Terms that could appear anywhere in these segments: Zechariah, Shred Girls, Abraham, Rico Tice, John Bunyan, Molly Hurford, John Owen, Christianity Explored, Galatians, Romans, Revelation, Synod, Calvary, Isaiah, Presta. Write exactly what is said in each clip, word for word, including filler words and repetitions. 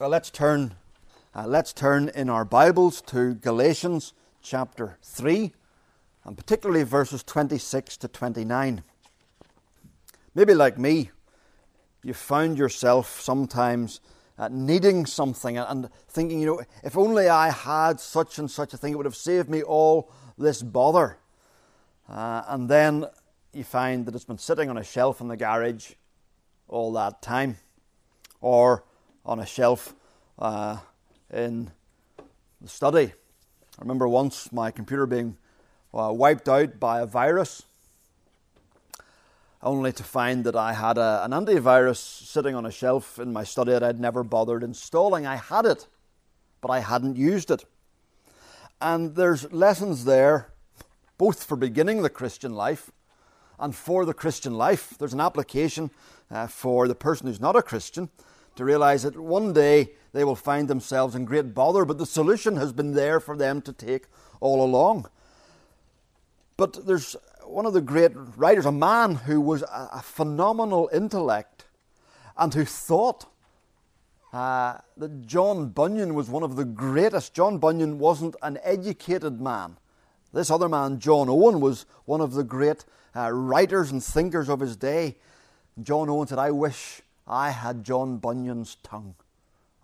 Well, let's turn, uh, let's turn in our Bibles to Galatians chapter three, and particularly verses twenty-six to twenty-nine. Maybe like me, you found yourself sometimes uh, needing something and thinking, you know, if only I had such and such a thing, it would have saved me all this bother. Uh, and then you find that it's been sitting on a shelf in the garage all that time, or on a shelf uh, in the study. I remember once my computer being uh, wiped out by a virus, only to find that I had a, an antivirus sitting on a shelf in my study that I'd never bothered installing. I had it, but I hadn't used it. And there's lessons there, both for beginning the Christian life and for the Christian life. There's an application uh, for the person who's not a Christian, to realize that one day they will find themselves in great bother, but the solution has been there for them to take all along. But there's one of the great writers, a man who was a phenomenal intellect and who thought uh, that John Bunyan was one of the greatest. John Bunyan wasn't an educated man. This other man, John Owen, was one of the great uh, writers and thinkers of his day. John Owen said, I wish I had John Bunyan's tongue.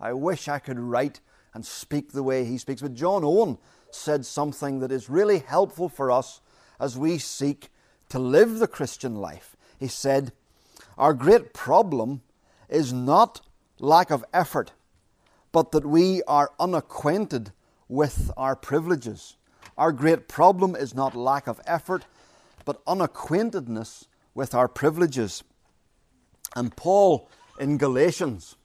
I wish I could write and speak the way he speaks. But John Owen said something that is really helpful for us as we seek to live the Christian life. He said, our great problem is not lack of effort, but that we are unacquainted with our privileges. Our great problem is not lack of effort, but unacquaintedness with our privileges. And Paul in Galatians,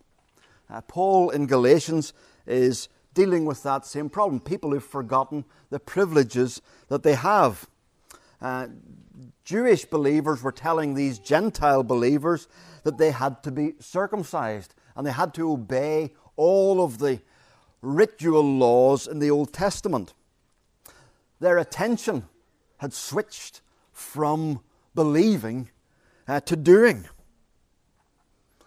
uh, Paul in Galatians is dealing with that same problem. People who've forgotten the privileges that they have. Uh, Jewish believers were telling these Gentile believers that they had to be circumcised and they had to obey all of the ritual laws in the Old Testament. Their attention had switched from believing uh, to doing.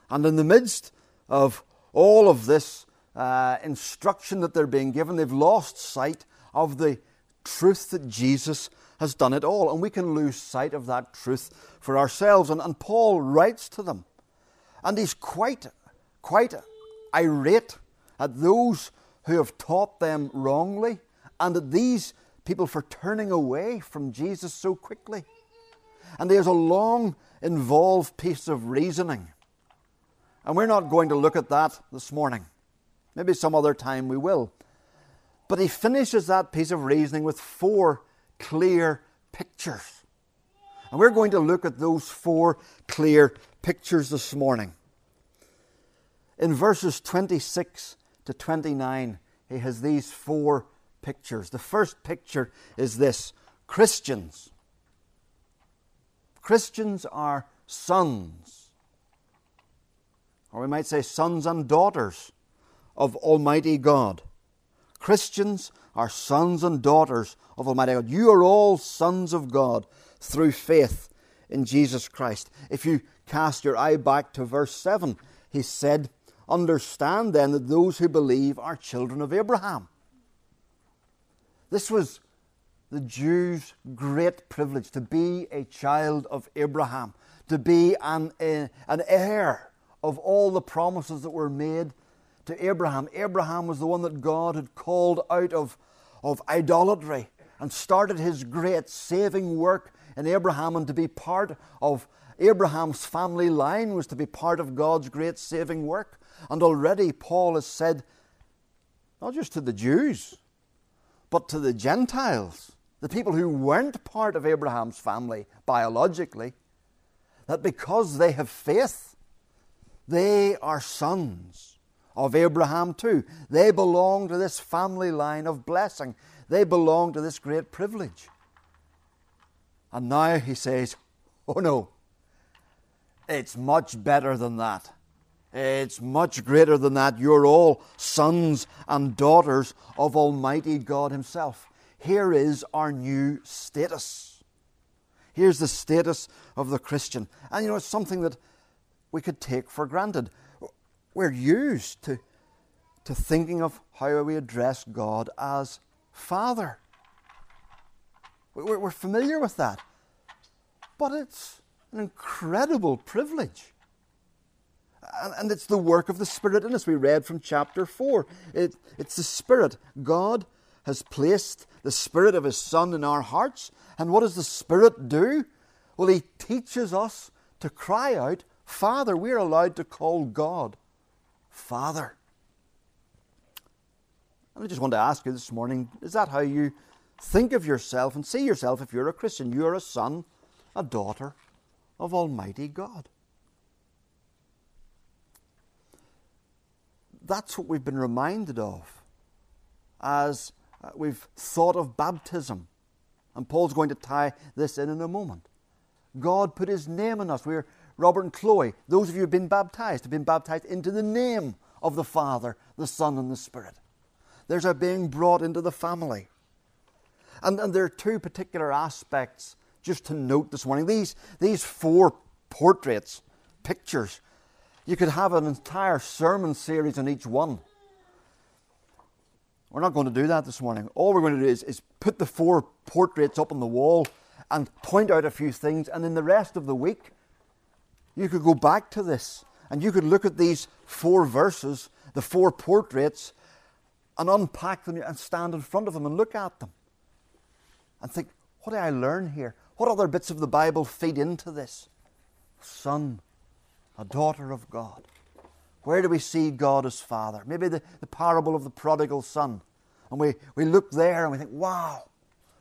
And in the midst of all of this uh, instruction that they're being given, they've lost sight of the truth that Jesus has done it all. And we can lose sight of that truth for ourselves. And, and Paul writes to them. And he's quite, quite irate at those who have taught them wrongly and at these people for turning away from Jesus so quickly. And there's a long, involved piece of reasoning. And we're not going to look at that this morning. Maybe some other time we will. But he finishes that piece of reasoning with four clear pictures. And we're going to look at those four clear pictures this morning. In verses twenty-six to twenty-nine, he has these four pictures. The first picture is this: Christians. Christians are sons. Or we might say sons and daughters of Almighty God. Christians are sons and daughters of Almighty God. You are all sons of God through faith in Jesus Christ. If you cast your eye back to verse seven, he said, understand then that those who believe are children of Abraham. This was the Jews' great privilege, to be a child of Abraham, to be an, uh, an heir of all the promises that were made to Abraham. Abraham was the one that God had called out of, of idolatry and started his great saving work in Abraham, and to be part of Abraham's family line was to be part of God's great saving work. And already Paul has said, not just to the Jews, but to the Gentiles, the people who weren't part of Abraham's family biologically, that because they have faith, they are sons of Abraham too. They belong to this family line of blessing. They belong to this great privilege. And now he says, oh no, it's much better than that. It's much greater than that. You're all sons and daughters of Almighty God Himself. Here is our new status. Here's the status of the Christian. And you know, it's something that we could take for granted. We're used to to thinking of how we address God as Father. We're familiar with that. But it's an incredible privilege. And it's the work of the Spirit in us. We read from chapter four. It, it's the Spirit. God has placed the Spirit of His Son in our hearts. And what does the Spirit do? Well, He teaches us to cry out, Father. We're allowed to call God Father. And I just want to ask you this morning, is that how you think of yourself and see yourself if you're a Christian? You're a son, a daughter of Almighty God. That's what we've been reminded of as we've thought of baptism. And Paul's going to tie this in in a moment. God put His name in us. We're Robert and Chloe. Those of you who have been baptized have been baptized into the name of the Father, the Son, and the Spirit. There's our being brought into the family. And, and there are two particular aspects just to note this morning. These, these four portraits, pictures, you could have an entire sermon series on each one. We're not going to do that this morning. All we're going to do is, is put the four portraits up on the wall and point out a few things. And in the rest of the week, you could go back to this and you could look at these four verses, the four portraits, and unpack them and stand in front of them and look at them and think, what did I learn here? What other bits of the Bible feed into this? Son, a daughter of God. Where do we see God as Father? Maybe the, the parable of the prodigal son. And we, we look there and we think, wow,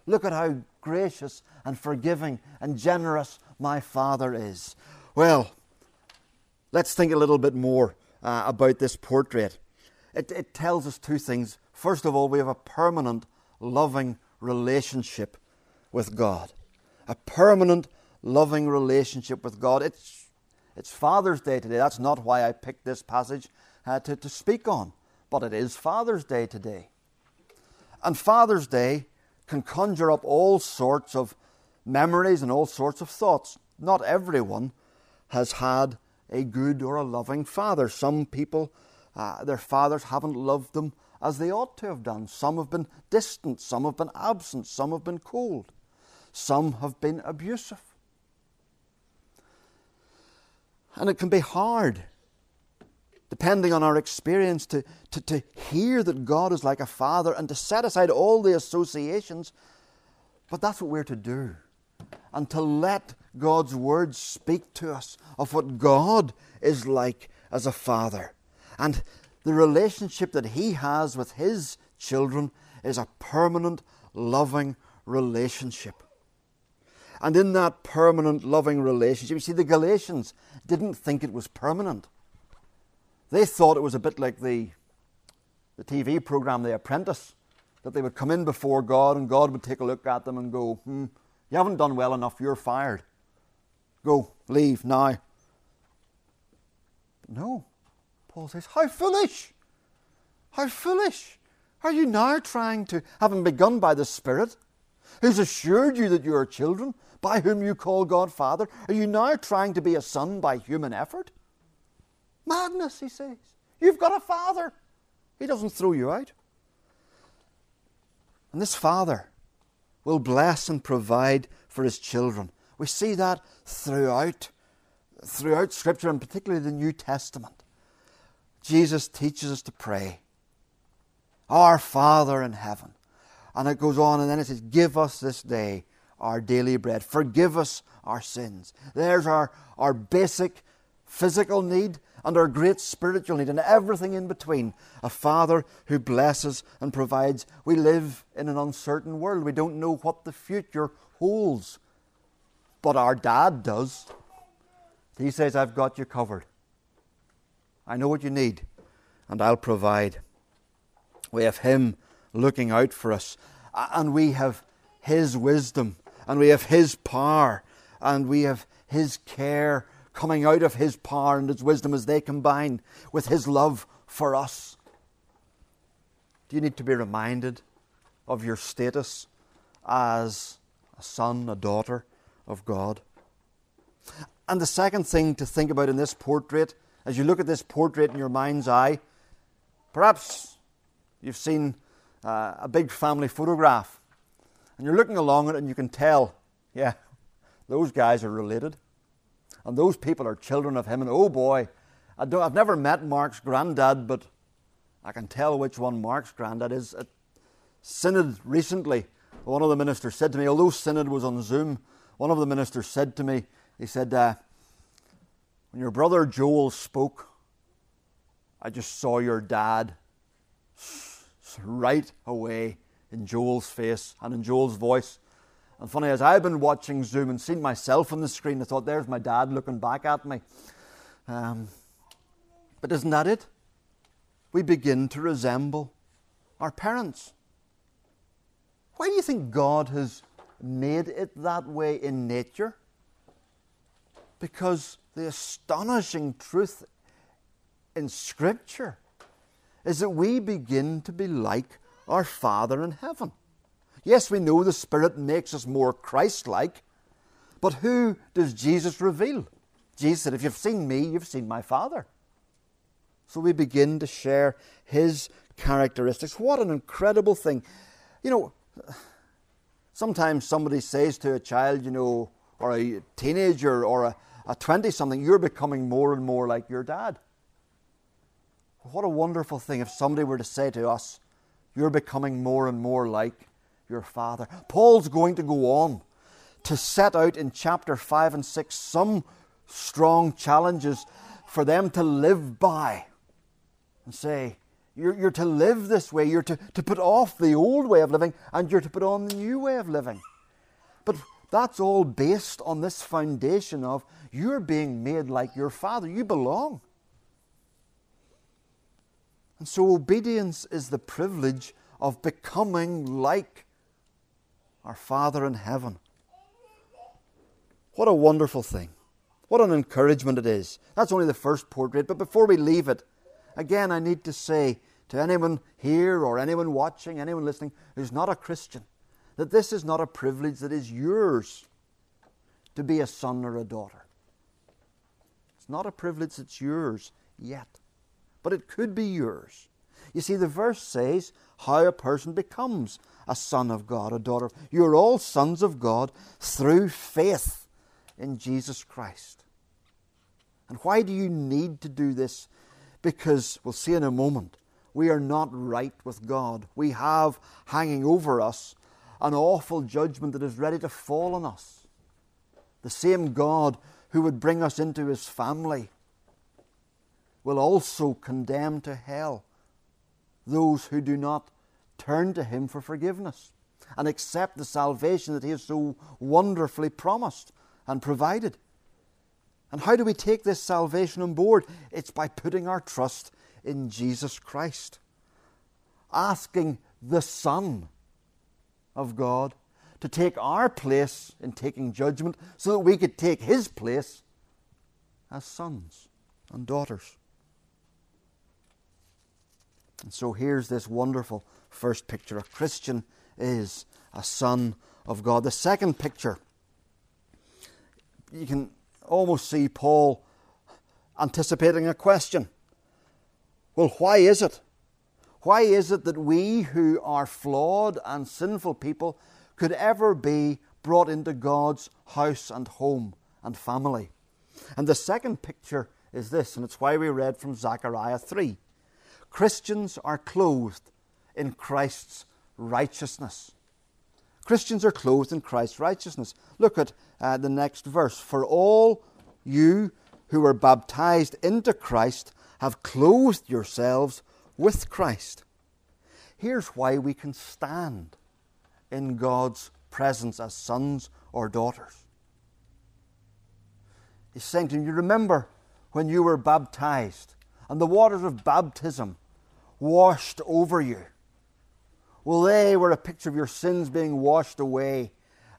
look at how gracious and forgiving and generous my Father is. Well, let's think a little bit more uh, about this portrait. It, it tells us two things. First of all, we have a permanent, loving relationship with God. A permanent, loving relationship with God. It's, it's Father's Day today. That's not why I picked this passage uh, to, to speak on. But it is Father's Day today. And Father's Day can conjure up all sorts of memories and all sorts of thoughts. Not everyone has had a good or a loving father. Some people... Uh, their fathers haven't loved them as they ought to have done. Some have been distant, some have been absent, some have been cold, some have been abusive. And it can be hard, depending on our experience, to, to, to hear that God is like a father and to set aside all the associations. But that's what we're to do, and to let God's word speak to us of what God is like as a father. And the relationship that He has with His children is a permanent, loving relationship. And in that permanent, loving relationship, you see, the Galatians didn't think it was permanent. They thought it was a bit like the, the T V program, The Apprentice, that they would come in before God and God would take a look at them and go, hmm, you haven't done well enough, you're fired. Go, leave now. No. Paul says, how foolish! How foolish! Are you now trying to, having begun by the Spirit, who's assured you that you are children, by whom you call God Father, are you now trying to be a son by human effort? Madness, he says. You've got a Father. He doesn't throw you out. And this Father will bless and provide for His children. We see that throughout, throughout Scripture, and particularly the New Testament. Jesus teaches us to pray, Our Father in heaven. And it goes on, and then it says, give us this day our daily bread. Forgive us our sins. There's our, our basic physical need and our great spiritual need and everything in between. A Father who blesses and provides. We live in an uncertain world. We don't know what the future holds. But our Dad does. He says, I've got you covered. I know what you need, and I'll provide. We have Him looking out for us, and we have His wisdom, and we have His power, and we have His care coming out of His power and His wisdom as they combine with His love for us. Do you need to be reminded of your status as a son, a daughter of God? And the second thing to think about in this portrait, as you look at this portrait in your mind's eye, Perhaps you've seen uh, a big family photograph and you're looking along it and you can tell, yeah, those guys are related and those people are children of him. And oh boy, I don't, I've never met Mark's granddad, but I can tell which one Mark's granddad is. At Synod recently, one of the ministers said to me, although Synod was on Zoom, one of the ministers said to me, he said, uh, when your brother Joel spoke, I just saw your dad right away in Joel's face and in Joel's voice. And funny, as I've been watching Zoom and seen myself on the screen, I thought, there's my dad looking back at me. Um, but isn't that it? We begin to resemble our parents. Why do you think God has made it that way in nature? Because the astonishing truth in Scripture is that we begin to be like our Father in heaven. Yes, we know the Spirit makes us more Christ-like, but who does Jesus reveal? Jesus said, if you've seen me, you've seen my Father. So we begin to share his characteristics. What an incredible thing. You know, sometimes somebody says to a child, you know, or a teenager or a, a twenty-something, you're becoming more and more like your dad. What a wonderful thing if somebody were to say to us, you're becoming more and more like your father. Paul's going to go on to set out in chapter five and six some strong challenges for them to live by and say, you're, you're to live this way, you're to, to put off the old way of living and you're to put on the new way of living. But that's all based on this foundation of you're being made like your father, you belong. And so obedience is the privilege of becoming like our Father in heaven. What a wonderful thing. What an encouragement it is. That's only the first portrait. But before we leave it, again, I need to say to anyone here or anyone watching, anyone listening who's not a Christian, that this is not a privilege that is yours to be a son or a daughter. It's not a privilege that's yours yet. But it could be yours. You see, the verse says how a person becomes a son of God, a daughter. You're all sons of God through faith in Jesus Christ. And why do you need to do this? Because, we'll see in a moment, we are not right with God. We have hanging over us an awful judgment that is ready to fall on us. The same God who would bring us into his family will also condemn to hell those who do not turn to him for forgiveness and accept the salvation that he has so wonderfully promised and provided. And how do we take this salvation on board? It's by putting our trust in Jesus Christ, asking the Son of God to take our place in taking judgment so that we could take his place as sons and daughters. And so here's this wonderful first picture. A Christian is a son of God. The second picture, you can almost see Paul anticipating a question. Well, why is it? Why is it that we who are flawed and sinful people could ever be brought into God's house and home and family? And the second picture is this, and it's why we read from Zechariah three. Christians are clothed in Christ's righteousness. Christians are clothed in Christ's righteousness. Look at uh, the next verse. For all you who were baptized into Christ have clothed yourselves with Christ. Here's why we can stand in God's presence as sons or daughters. He's saying to you, remember when you were baptized and the waters of baptism washed over you. Well, they were a picture of your sins being washed away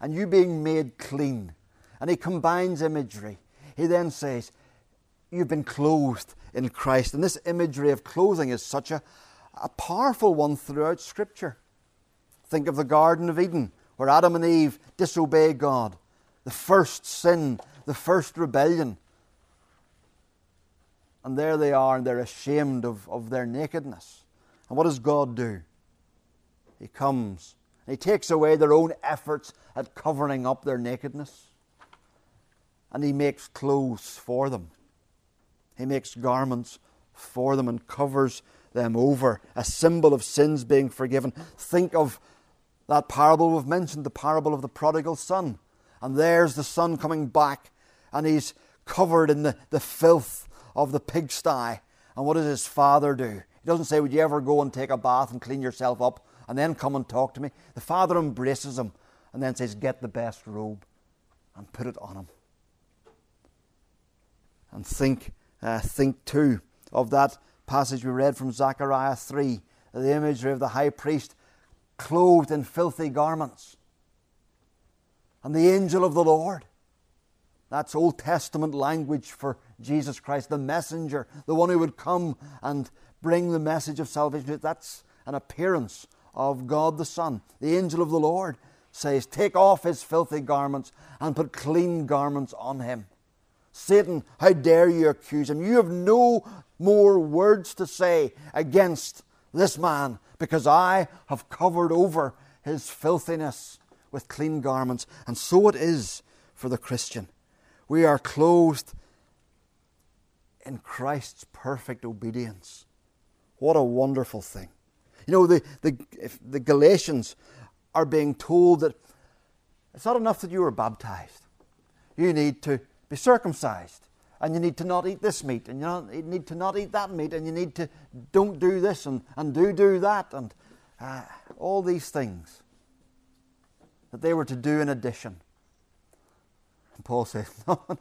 and you being made clean. And he combines imagery. He then says, you've been clothed in Christ. And this imagery of clothing is such a, a powerful one throughout Scripture. Think of the Garden of Eden, where Adam and Eve disobey God. The first sin, the first rebellion. And there they are, and they're ashamed of, of their nakedness. And what does God do? He comes and He takes away their own efforts at covering up their nakedness. And He makes clothes for them. He makes garments for them and covers them over. A symbol of sins being forgiven. Think of that parable we've mentioned, the parable of the prodigal son. And there's the son coming back, and he's covered in the, the filth of the pigsty. And what does his father do? He doesn't say, would you ever go and take a bath and clean yourself up and then come and talk to me? The father embraces him and then says, get the best robe and put it on him. And think, uh, think too of that passage we read from Zechariah three, the imagery of the high priest clothed in filthy garments. And the angel of the Lord, that's Old Testament language for Jesus Christ, the messenger, the one who would come and bring the message of salvation. That's an appearance of God the Son. The angel of the Lord says, take off his filthy garments and put clean garments on him. Satan, how dare you accuse him? You have no more words to say against this man, because I have covered over his filthiness with clean garments. And so it is for the Christian. We are clothed in Christ's perfect obedience. What a wonderful thing. You know, the, the, if the Galatians are being told that it's not enough that you were baptized. You need to be circumcised, and you need to not eat this meat, and you, not, you need to not eat that meat, and you need to don't do this and, and do do that, and uh, all these things that they were to do in addition. And Paul says, no, no.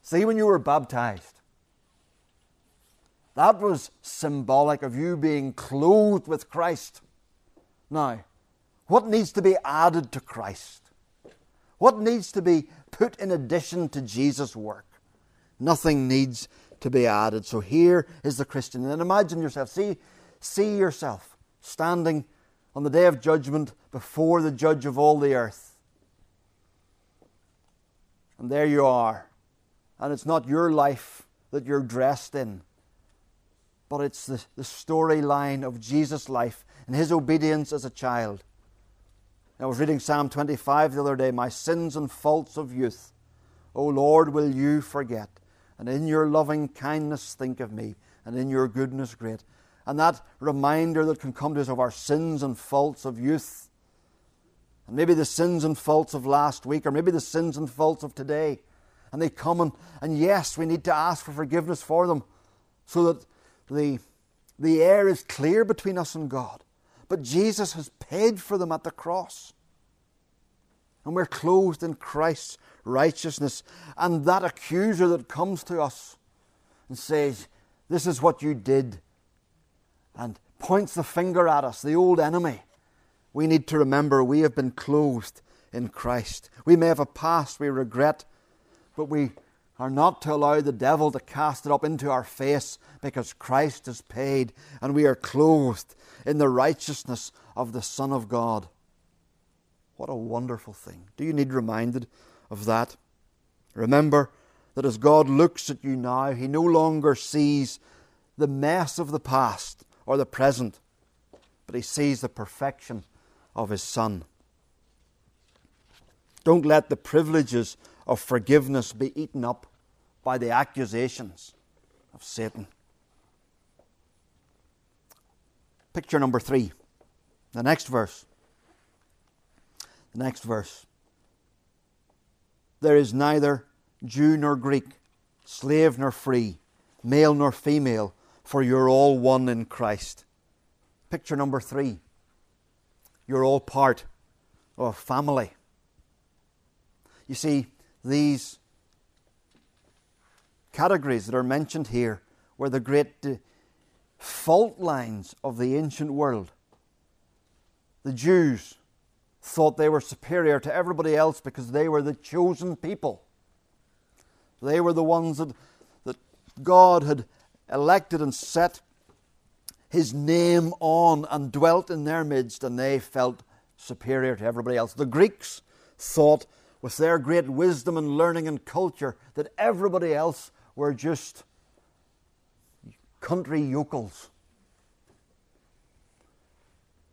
See, when you were baptized, that was symbolic of you being clothed with Christ. Now, what needs to be added to Christ? What needs to be put in addition to Jesus' work? Nothing needs to be added. So here is the Christian. And imagine yourself, see, see yourself standing on the day of judgment before the judge of all the earth. And there you are. And it's not your life that you're dressed in, but it's the, the storyline of Jesus' life and his obedience as a child. I was reading Psalm twenty-five the other day. My sins and faults of youth, O Lord, will you forget? And in your loving kindness think of me, and in your goodness great. And that reminder that can come to us of our sins and faults of youth, and maybe the sins and faults of last week, or maybe the sins and faults of today. And they come, and, and yes, we need to ask for forgiveness for them, so that The, the air is clear between us and God. But Jesus has paid for them at the cross. And we're clothed in Christ's righteousness. And that accuser that comes to us and says, this is what you did, and points the finger at us, the old enemy, we need to remember we have been clothed in Christ. We may have a past we regret, but we are not to allow the devil to cast it up into our face, because Christ is paid and we are clothed in the righteousness of the Son of God. What a wonderful thing. Do you need reminded of that? Remember that as God looks at you now, He no longer sees the mess of the past or the present, but He sees the perfection of His Son. Don't let the privileges of forgiveness be eaten up by the accusations of Satan. Picture number three. The next verse. The next verse. There is neither Jew nor Greek, slave nor free, male nor female, for you're all one in Christ. Picture number three. You're all part of a family. You see, these categories that are mentioned here were the great uh, fault lines of the ancient world. The Jews thought they were superior to everybody else because they were the chosen people. They were the ones that, that God had elected and set His name on and dwelt in their midst, and they felt superior to everybody else. The Greeks thought, with their great wisdom and learning and culture, that everybody else were just country yokels.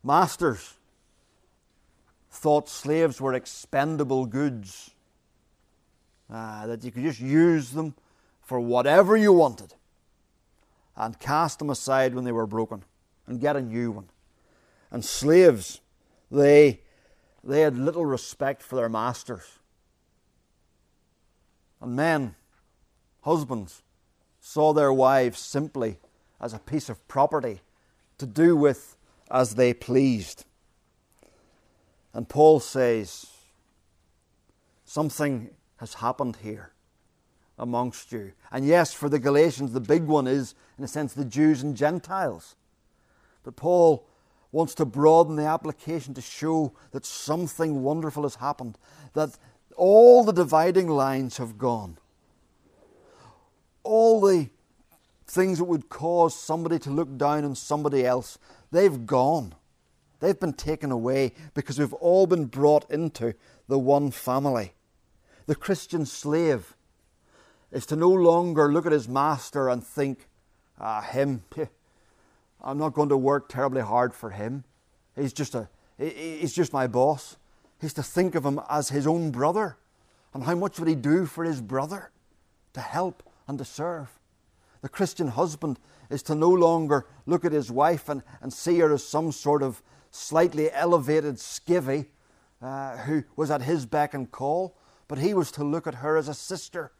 Masters thought slaves were expendable goods, uh, that you could just use them for whatever you wanted and cast them aside when they were broken and get a new one. And slaves, they, they had little respect for their masters. And men, husbands, saw their wives simply as a piece of property to do with as they pleased. And Paul says, something has happened here amongst you. And yes, for the Galatians, the big one is, in a sense, the Jews and Gentiles. But Paul wants to broaden the application to show that something wonderful has happened, that all the dividing lines have gone. All the things that would cause somebody to look down on somebody else, they've gone. They've been taken away because we've all been brought into the one family. The Christian slave is to no longer look at his master and think, ah, him, I'm not going to work terribly hard for him. He's just a, he's just my boss. He's to think of him as his own brother. And how much would he do for his brother to help and to serve? The Christian husband is to no longer look at his wife and, and see her as some sort of slightly elevated skivvy uh, who was at his beck and call, but he was to look at her as a sister,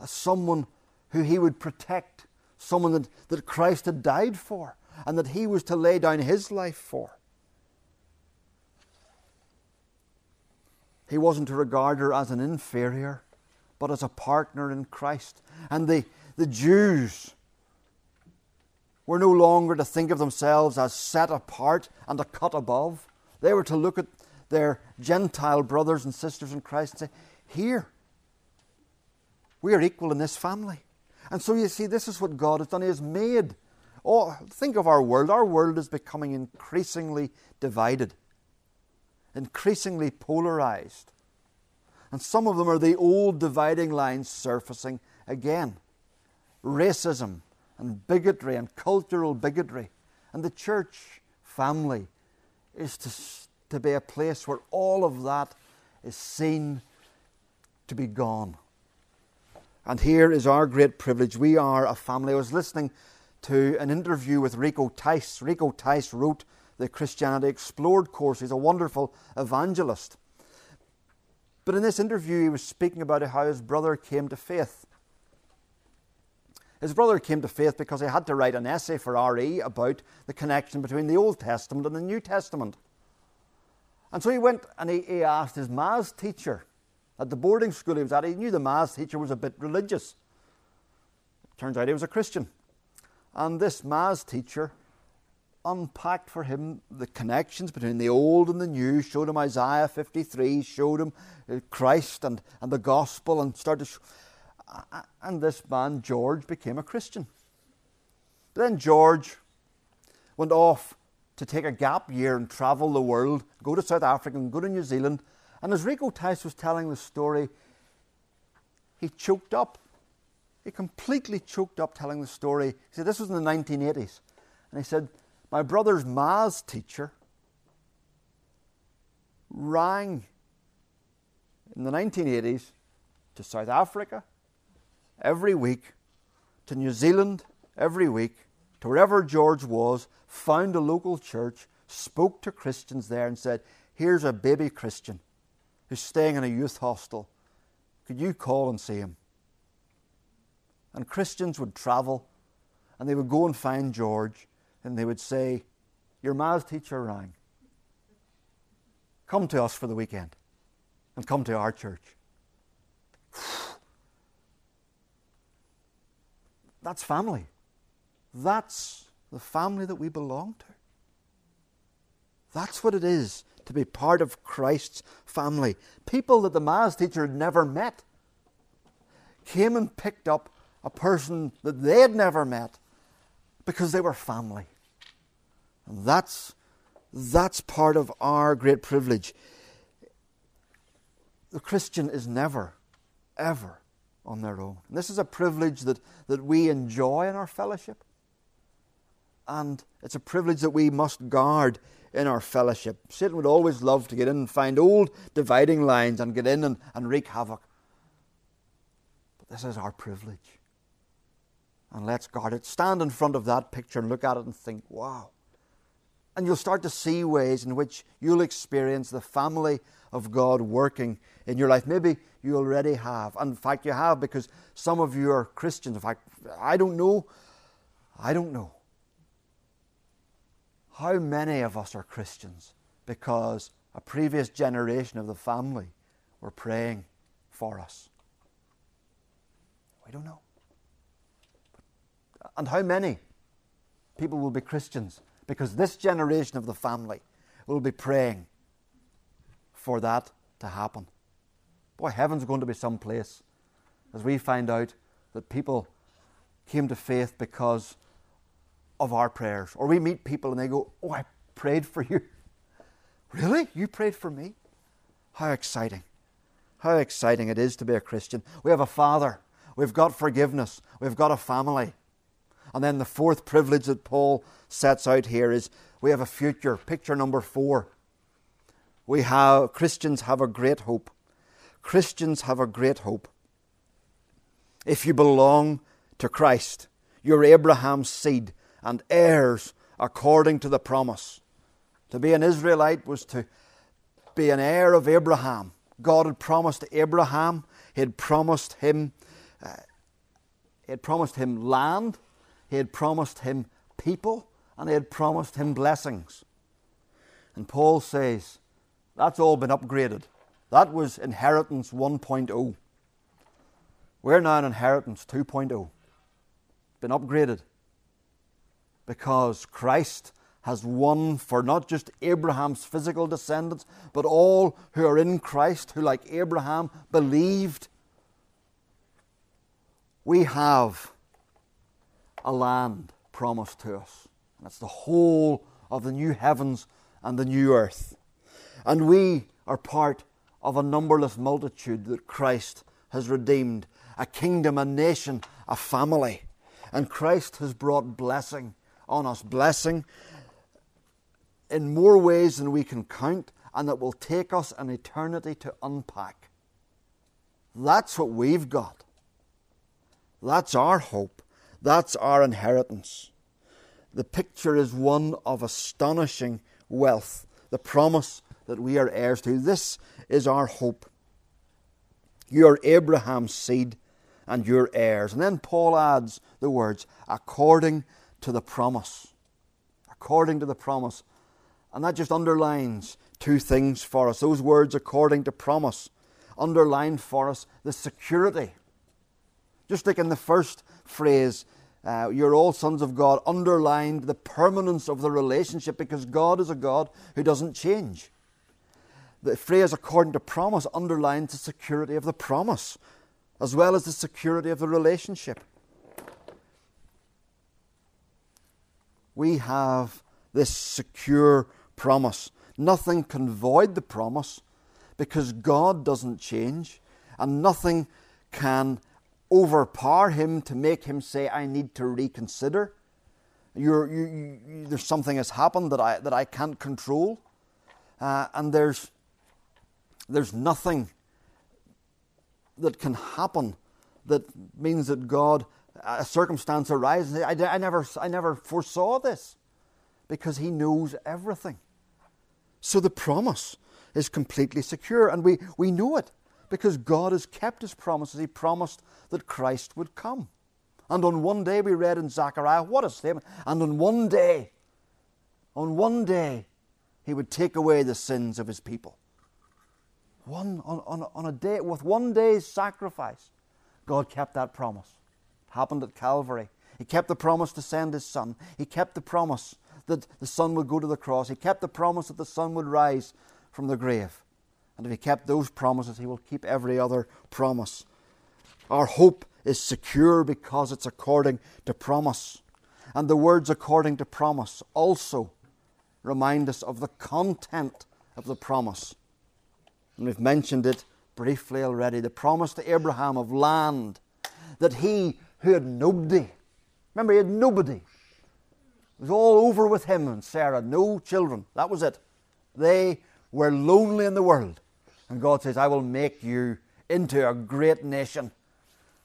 as someone who he would protect, someone that, that Christ had died for and that he was to lay down his life for. He wasn't to regard her as an inferior, but as a partner in Christ. And the The Jews were no longer to think of themselves as set apart and a cut above. They were to look at their Gentile brothers and sisters in Christ and say, here, we are equal in this family. And so you see, this is what God has done. He has made. Oh, think of our world. Our world is becoming increasingly divided, increasingly polarized. And some of them are the old dividing lines surfacing again. Racism and bigotry and cultural bigotry. And the church family is to, to be a place where all of that is seen to be gone. And here is our great privilege. We are a family. I was listening to an interview with Rico Tice. Rico Tice wrote the Christianity Explored course. He's a wonderful evangelist. But in this interview, he was speaking about how his brother came to faith. His brother came to faith because he had to write an essay for R E about the connection between the Old Testament and the New Testament. And so he went and he, he asked his maths teacher at the boarding school he was at. He knew the maths teacher was a bit religious. It turns out he was a Christian. And this maths teacher unpacked for him the connections between the Old and the New, showed him Isaiah fifty-three, showed him Christ and, and the Gospel, and started to... Sh- And this man, George, became a Christian. But then George went off to take a gap year and travel the world, go to South Africa and go to New Zealand. And as Rico Tice was telling the story, he choked up. He completely choked up telling the story. He said, this was in the nineteen eighties. And he said, my brother's maths teacher rang in the nineteen eighties to South Africa, every week, to New Zealand, every week, to wherever George was, found a local church, spoke to Christians there and said, here's a baby Christian who's staying in a youth hostel. Could you call and see him? And Christians would travel and they would go and find George and they would say, your maths teacher rang. Come to us for the weekend and come to our church. That's family. That's the family that we belong to. That's what it is to be part of Christ's family. People that the maths teacher had never met came and picked up a person that they had never met because they were family. And that's, that's part of our great privilege. The Christian is never, ever on their own. And this is a privilege that, that we enjoy in our fellowship. and it's a privilege that we must guard in our fellowship. Satan would always love to get in and find old dividing lines and get in and, and wreak havoc. But this is our privilege. And let's guard it. Stand in front of that picture and look at it and think, wow. And you'll start to see ways in which you'll experience the family of God working in your life. Maybe you already have. In fact, you have, because some of you are Christians. In fact, I don't know. I don't know. How many of us are Christians because a previous generation of the family were praying for us? We don't know. And how many people will be Christians because this generation of the family will be praying for that to happen? Boy, heaven's going to be some place as we find out that people came to faith because of our prayers. Or we meet people and they go, oh, I prayed for you. Really? You prayed for me? How exciting. How exciting it is to be a Christian. We have a Father. We've got forgiveness. We've got a family. And then the fourth privilege that Paul sets out here is we have a future. Picture number four. We have, Christians have a great hope. Christians have a great hope. If you belong to Christ, you're Abraham's seed and heirs according to the promise. To be an Israelite was to be an heir of Abraham. God had promised Abraham, He had promised him, uh, He had promised him land. He had promised him people, and He had promised him blessings. And Paul says, that's all been upgraded. That was inheritance one point oh. We're now in inheritance two point oh. Been upgraded. Because Christ has won for not just Abraham's physical descendants, but all who are in Christ, who like Abraham believed. We have a land promised to us. And it's the whole of the new heavens and the new earth. And we are part of a numberless multitude that Christ has redeemed. A kingdom, a nation, a family. And Christ has brought blessing on us. Blessing in more ways than we can count, and that will take us an eternity to unpack. That's what we've got. That's our hope. That's our inheritance. The picture is one of astonishing wealth, the promise that we are heirs to. This is our hope. You are Abraham's seed and your heirs. And then Paul adds the words, according to the promise. According to the promise. And that just underlines two things for us. Those words, according to promise, underline for us the security. Just like in the first phrase, uh, you're all sons of God, underlined the permanence of the relationship, because God is a God who doesn't change. The phrase according to promise underlines the security of the promise, as well as the security of the relationship. We have this secure promise. Nothing can void the promise, because God doesn't change, and nothing can overpower Him to make Him say, I need to reconsider. You're, you, you, you, there's something has happened that I that I can't control. Uh, and there's, there's nothing that can happen that means that God, a circumstance arises. I, I, never, I never foresaw this, because He knows everything. So the promise is completely secure, and we, we know it. Because God has kept His promises. He promised that Christ would come. And on one day, we read in Zechariah, what a statement. And on one day, on one day, He would take away the sins of His people. One on, on, on a day, with one day's sacrifice, God kept that promise. It happened at Calvary. He kept the promise to send His Son. He kept the promise that the Son would go to the cross. He kept the promise that the Son would rise from the grave. And if He kept those promises, He will keep every other promise. Our hope is secure because it's according to promise. And the words according to promise also remind us of the content of the promise. And we've mentioned it briefly already. The promise to Abraham of land, that he who had nobody, remember he had nobody, was all over with him and Sarah, no children. That was it. They were lonely in the world. And God says, I will make you into a great nation,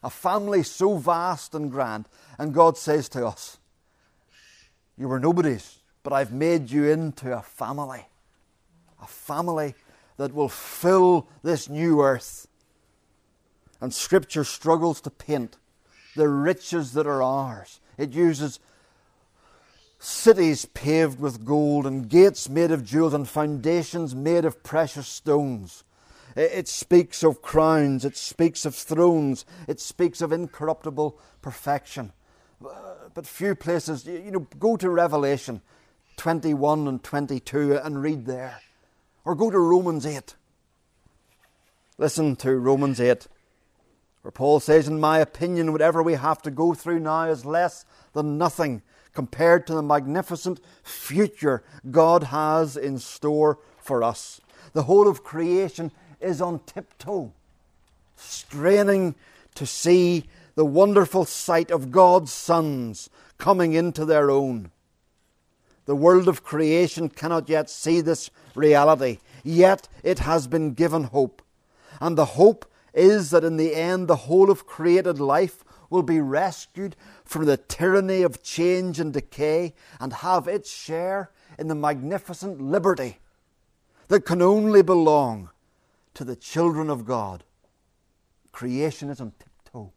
a family so vast and grand. And God says to us, you were nobodies, but I've made you into a family, a family that will fill this new earth. And Scripture struggles to paint the riches that are ours. It uses cities paved with gold and gates made of jewels and foundations made of precious stones. It speaks of crowns. It speaks of thrones. It speaks of incorruptible perfection. But few places, you know, go to Revelation twenty-one and twenty-two and read there. Or go to Romans eight. Listen to Romans eight. Where Paul says, in my opinion, whatever we have to go through now is less than nothing compared to the magnificent future God has in store for us. The whole of creation is on tiptoe, straining to see the wonderful sight of God's sons coming into their own. The world of creation cannot yet see this reality, yet it has been given hope. And the hope is that in the end the whole of created life will be rescued from the tyranny of change and decay and have its share in the magnificent liberty that can only belong to the children of God. Creation is on tiptoe,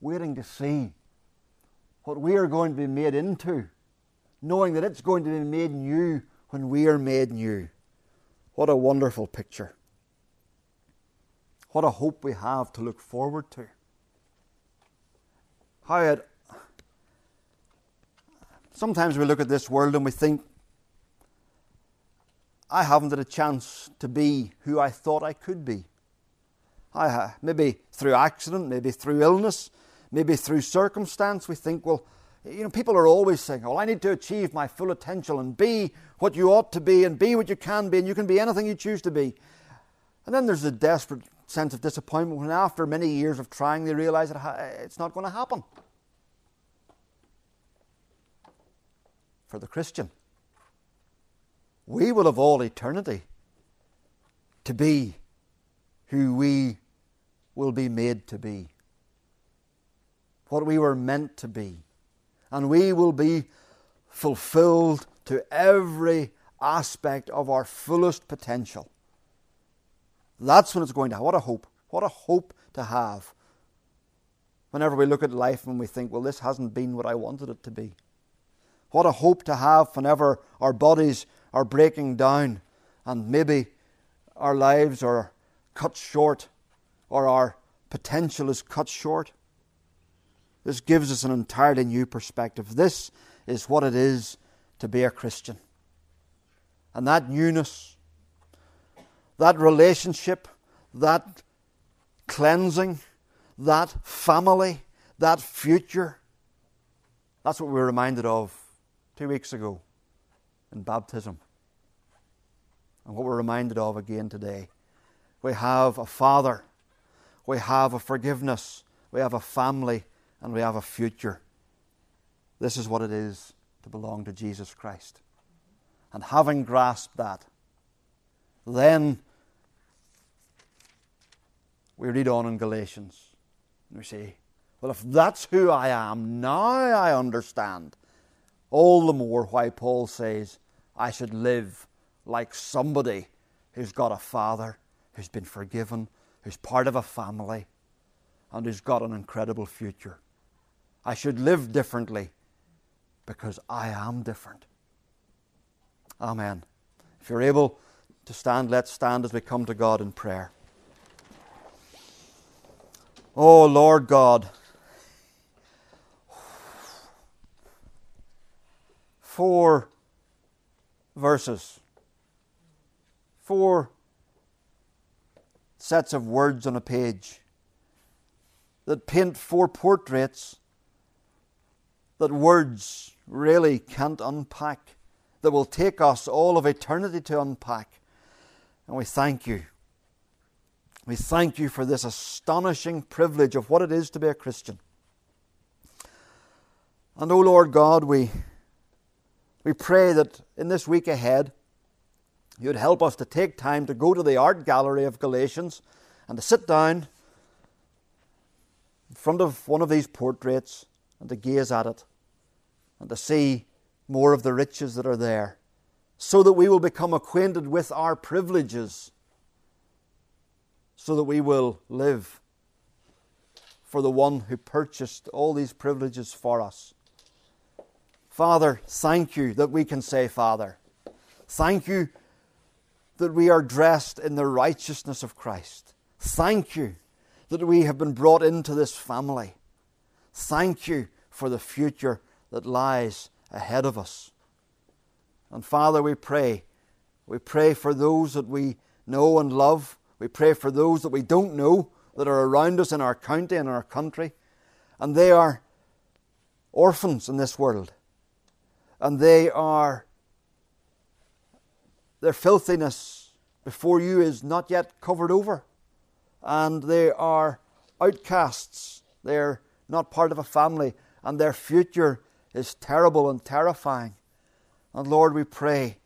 waiting to see what we are going to be made into, knowing that it's going to be made new when we are made new. What a wonderful picture. What a hope we have to look forward to. How it, sometimes we look at this world and we think, I haven't had a chance to be who I thought I could be. I, maybe through accident, maybe through illness, maybe through circumstance, we think, well, you know, people are always saying, well, I need to achieve my full potential and be what you ought to be and be what you can be and you can be anything you choose to be. And then there's a desperate sense of disappointment when after many years of trying, they realize that it's not going to happen. For the Christian, we will have all eternity to be who we will be made to be, what we were meant to be. And we will be fulfilled to every aspect of our fullest potential. That's when it's going to happen. What a hope. What a hope to have. Whenever we look at life and we think, well, this hasn't been what I wanted it to be. What a hope to have whenever our bodies are breaking down and maybe our lives are cut short or our potential is cut short. This gives us an entirely new perspective. This is what it is to be a Christian. And that newness, that relationship, that cleansing, that family, that future, that's what we were reminded of two weeks ago in baptism. And what we're reminded of again today. We have a Father, we have a forgiveness, we have a family, and we have a future. This is what it is to belong to Jesus Christ. And having grasped that, then we read on in Galatians and we say, well, if that's who I am, now I understand all the more why Paul says I should live like somebody who's got a father, who's been forgiven, who's part of a family, and who's got an incredible future. I should live differently because I am different. Amen. If you're able to stand, let's stand as we come to God in prayer. Oh, Lord God, four verses, four sets of words on a page that paint four portraits that words really can't unpack, that will take us all of eternity to unpack. And we thank you. We thank you for this astonishing privilege of what it is to be a Christian. And, O Lord God, we, we pray that in this week ahead, you'd help us to take time to go to the art gallery of Galatians and to sit down in front of one of these portraits and to gaze at it and to see more of the riches that are there, so that we will become acquainted with our privileges, so that we will live for the one who purchased all these privileges for us. Father, thank you that we can say, Father. Thank you that we are dressed in the righteousness of Christ. Thank you that we have been brought into this family. Thank you for the future that lies ahead of us. And Father, we pray. We pray for those that we know and love. We pray for those that we don't know that are around us in our county and our country. And they are orphans in this world. And they are, their filthiness before you is not yet covered over. And they are outcasts. They're not part of a family. And their future is terrible and terrifying. And Lord, we pray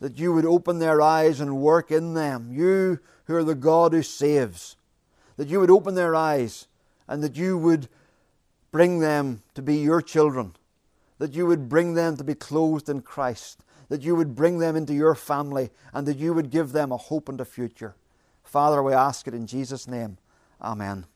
that you would open their eyes and work in them. You who are the God who saves. That you would open their eyes and that you would bring them to be your children. That you would bring them to be clothed in Christ. That you would bring them into your family and that you would give them a hope and a future. Father, we ask it in Jesus' name. Amen.